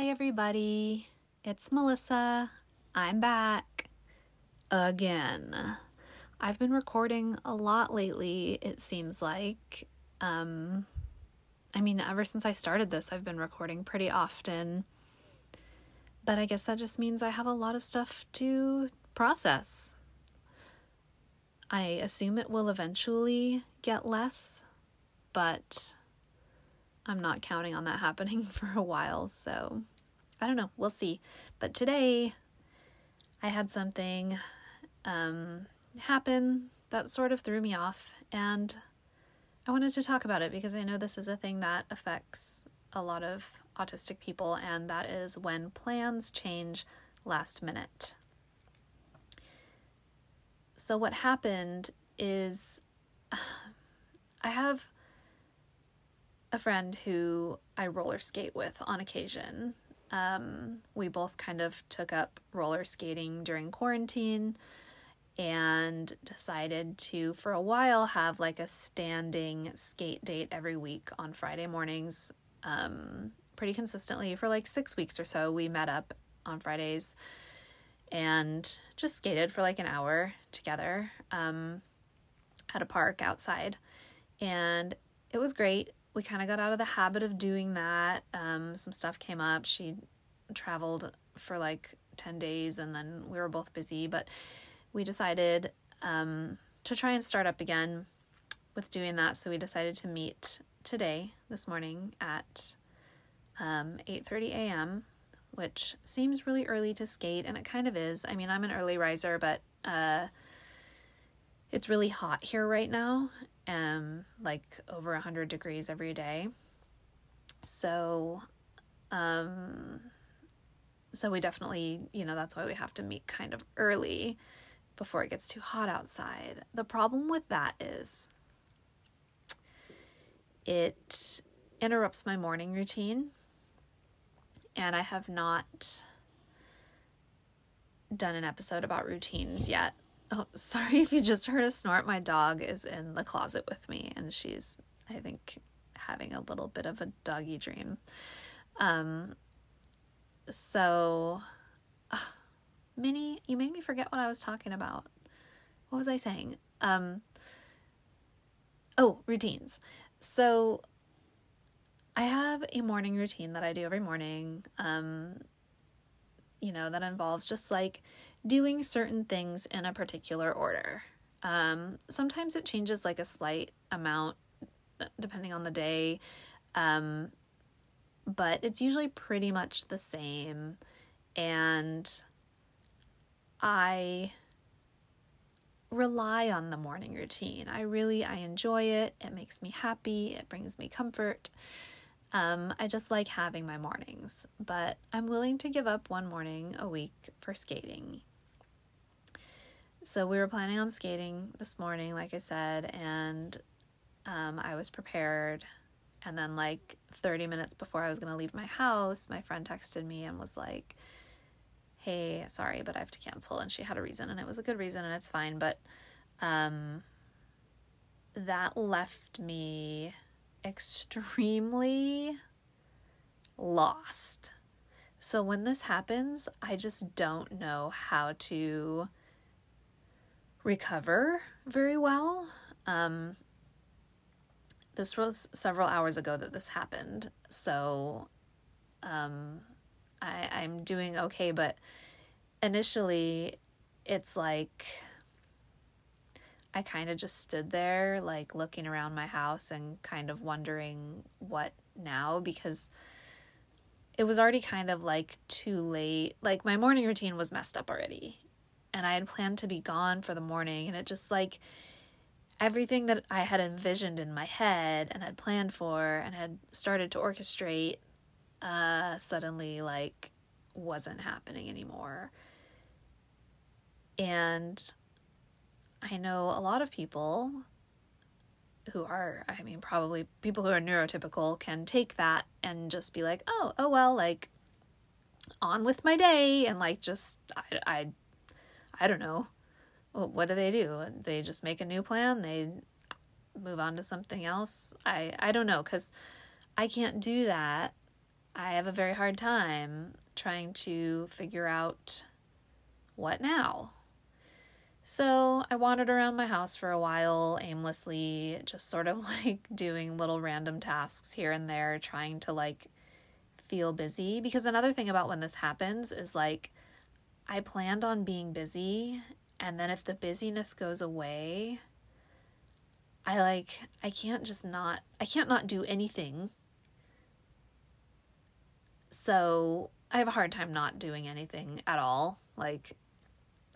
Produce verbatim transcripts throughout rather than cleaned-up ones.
Hi everybody, it's Melissa. I'm back again. I've been recording a lot lately, it seems like. Um, I mean, ever since I started this, I've been recording pretty often. But I guess that just means I have a lot of stuff to process. I assume it will eventually get less, but I'm not counting on that happening for a while, so I don't know. We'll see. But today, I had something um, happen that sort of threw me off, and I wanted to talk about it because I know this is a thing that affects a lot of autistic people, and that is when plans change last minute. So what happened is uh, I have a friend who I roller skate with on occasion. Um, we both kind of took up roller skating during quarantine and decided to, for a while, have like a standing skate date every week on Friday mornings. Um, pretty consistently for like six weeks or so, we met up on Fridays and just skated for like an hour together um, at a park outside. And it was great. We kind of got out of the habit of doing that. Um, some stuff came up. She traveled for like ten days and then we were both busy, but we decided um, to try and start up again with doing that. So we decided to meet today, this morning at um, eight thirty a.m., which seems really early to skate, and it kind of is. I mean, I'm an early riser, but uh, it's really hot here right now. Um, like over one hundred degrees every day. So, um, so we definitely, you know, that's why we have to meet kind of early before it gets too hot outside. The problem with that is it interrupts my morning routine, and I have not done an episode about routines yet. Oh, sorry if you just heard a snort. My dog is in the closet with me, and she's, I think, having a little bit of a doggy dream. Um, so, uh, Minnie, you made me forget what I was talking about. What was I saying? Um, oh, routines. So, I have a morning routine that I do every morning, um, you know, that involves just, like, doing certain things in a particular order. Um, sometimes it changes like a slight amount depending on the day, um, but it's usually pretty much the same. And I rely on the morning routine. I really, I enjoy it. It makes me happy. It brings me comfort. Um, I just like having my mornings, but I'm willing to give up one morning a week for skating. So we were planning on skating this morning, like I said, and um, I was prepared. And then like thirty minutes before I was going to leave my house, my friend texted me and was like, hey, sorry, but I have to cancel. And she had a reason, and it was a good reason, and it's fine. But um, that left me extremely lost. So when this happens, I just don't know how to recover very well. Um, this was several hours ago that this happened. So um, I, I'm doing okay, but initially it's like I kind of just stood there, like, looking around my house and kind of wondering what now, because it was already kind of, like, too late. Like, my morning routine was messed up already, and I had planned to be gone for the morning, and it just, like, everything that I had envisioned in my head and had planned for and had started to orchestrate uh, suddenly, like, wasn't happening anymore. And I know a lot of people who are, I mean, probably people who are neurotypical can take that and just be like, oh, oh, well, like, on with my day. And like, just, I, I, I don't know. Well, what do they do? They just make a new plan. They move on to something else. I, I don't know. Cause I can't do that. I have a very hard time trying to figure out what now. So I wandered around my house for a while aimlessly, just sort of like doing little random tasks here and there, trying to like feel busy. Because another thing about when this happens is like, I planned on being busy, and then if the busyness goes away, I like, I can't just not, I can't not do anything. So I have a hard time not doing anything at all. Like,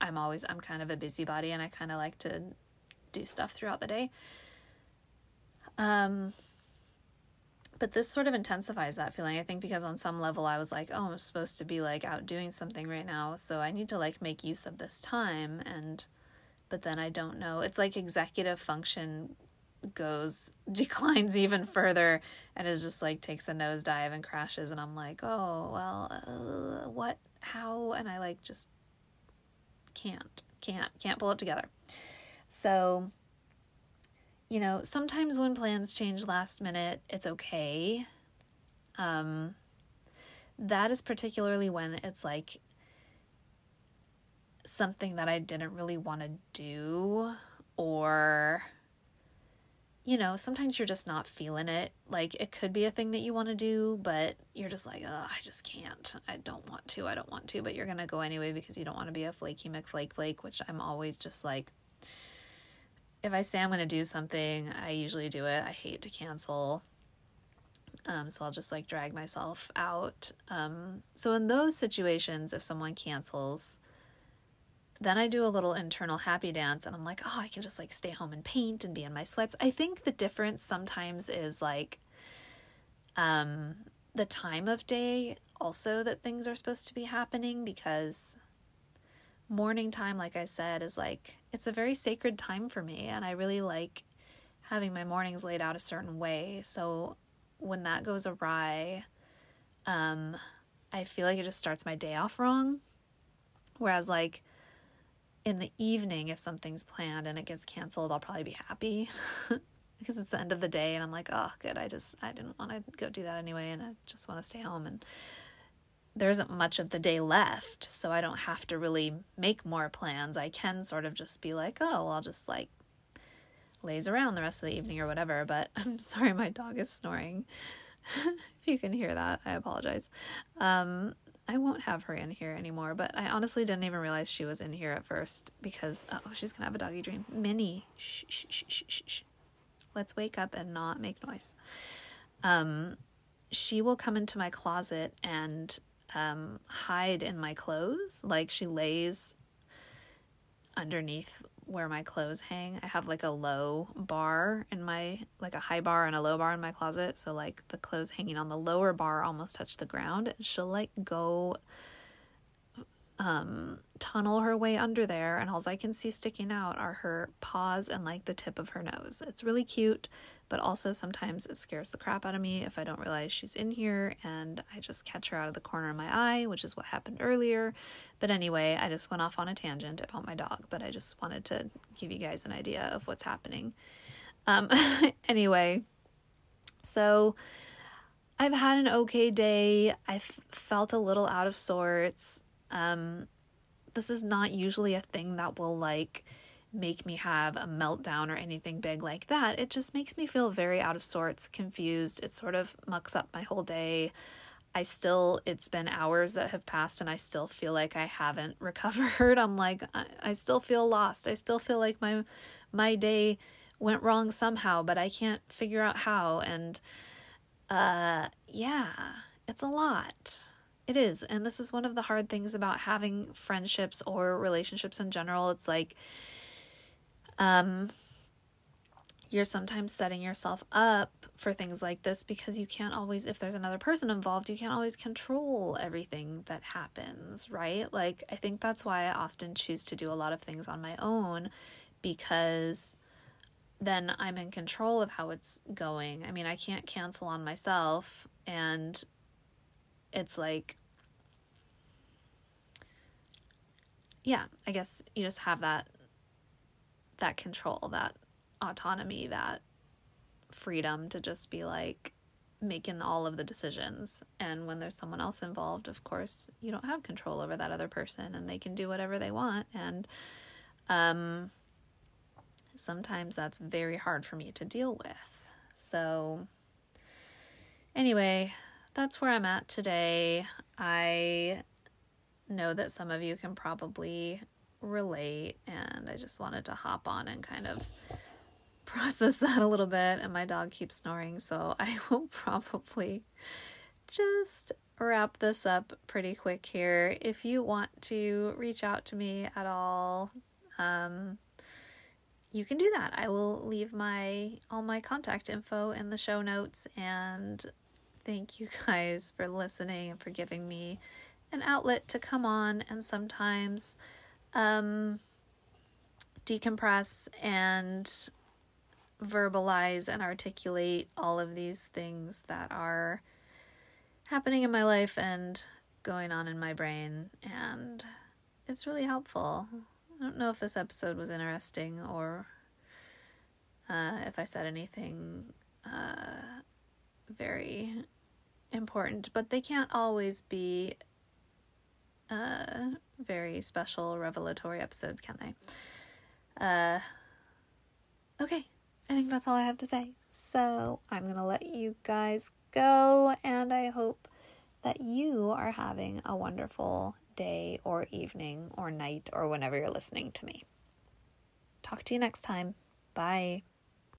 I'm always, I'm kind of a busybody, and I kind of like to do stuff throughout the day. Um, but this sort of intensifies that feeling, I think, because on some level I was like, oh, I'm supposed to be like out doing something right now, so I need to like make use of this time. And, but then I don't know. It's like executive function goes, declines even further, and it just like takes a nosedive and crashes. And I'm like, oh, well, uh, what, how? And I like just can't, can't, can't pull it together. So, you know, sometimes when plans change last minute, it's okay. Um, that is particularly when it's like something that I didn't really want to do, or, you know, sometimes you're just not feeling it. Like, it could be a thing that you want to do, but you're just like, oh, I just can't. I don't want to. I don't want to. But you're going to go anyway because you don't want to be a flaky McFlakeflake, which I'm always just like, if I say I'm going to do something, I usually do it. I hate to cancel. Um, so I'll just like drag myself out. Um, so in those situations, if someone cancels, then I do a little internal happy dance, and I'm like, oh, I can just like stay home and paint and be in my sweats. I think the difference sometimes is like um, the time of day also that things are supposed to be happening, because morning time, like I said, is like, it's a very sacred time for me, and I really like having my mornings laid out a certain way. So when that goes awry, um, I feel like it just starts my day off wrong. Whereas like, in the evening, if something's planned and it gets canceled, I'll probably be happy because it's the end of the day and I'm like, oh, good. I just, I didn't want to go do that anyway, and I just want to stay home, and there isn't much of the day left. So I don't have to really make more plans. I can sort of just be like, oh, well, I'll just like laze around the rest of the evening or whatever. But I'm sorry, my dog is snoring. If you can hear that, I apologize. Um, I won't have her in here anymore, but I honestly didn't even realize she was in here at first because, oh, she's going to have a doggy dream. Minnie, shh, shh, shh, shh, shh, shh. Let's wake up and not make noise. Um, she will come into my closet and um, hide in my clothes. Like, she lays underneath where my clothes hang. I have like a low bar in my, like a high bar and a low bar in my closet. So like the clothes hanging on the lower bar almost touch the ground, and she'll like go um, tunnel her way under there. And all I can see sticking out are her paws and like the tip of her nose. It's really cute, but also sometimes it scares the crap out of me if I don't realize she's in here and I just catch her out of the corner of my eye, which is what happened earlier. But anyway, I just went off on a tangent about my dog, but I just wanted to give you guys an idea of what's happening. Um, anyway, so I've had an okay day. I felt a little out of sorts. Um, this is not usually a thing that will like make me have a meltdown or anything big like that. It just makes me feel very out of sorts, confused. It sort of mucks up my whole day. I still, it's been hours that have passed and I still feel like I haven't recovered. I'm like, I, I still feel lost. I still feel like my, my day went wrong somehow, but I can't figure out how. And, uh, yeah, it's a lot. It is. And this is one of the hard things about having friendships or relationships in general. It's like, Um, you're sometimes setting yourself up for things like this because you can't always, if there's another person involved, you can't always control everything that happens, right? Like, I think that's why I often choose to do a lot of things on my own, because then I'm in control of how it's going. I mean, I can't cancel on myself, and it's like, yeah, I guess you just have that that control, that autonomy, that freedom to just be like, making all of the decisions. And when there's someone else involved, of course, you don't have control over that other person, and they can do whatever they want. And um, sometimes that's very hard for me to deal with. So anyway, that's where I'm at today. I know that some of you can probably relate, and I just wanted to hop on and kind of process that a little bit. And my dog keeps snoring, so I will probably just wrap this up pretty quick here. If you want to reach out to me at all, um, you can do that. I will leave my all my contact info in the show notes. And thank you guys for listening and for giving me an outlet to come on and sometimes um, decompress and verbalize and articulate all of these things that are happening in my life and going on in my brain. And it's really helpful. I don't know if this episode was interesting or uh, if I said anything uh, very important, but they can't always be uh, very special revelatory episodes, can they? Uh, okay, I think that's all I have to say. So I'm going to let you guys go, and I hope that you are having a wonderful day or evening or night or whenever you're listening to me. Talk to you next time. Bye.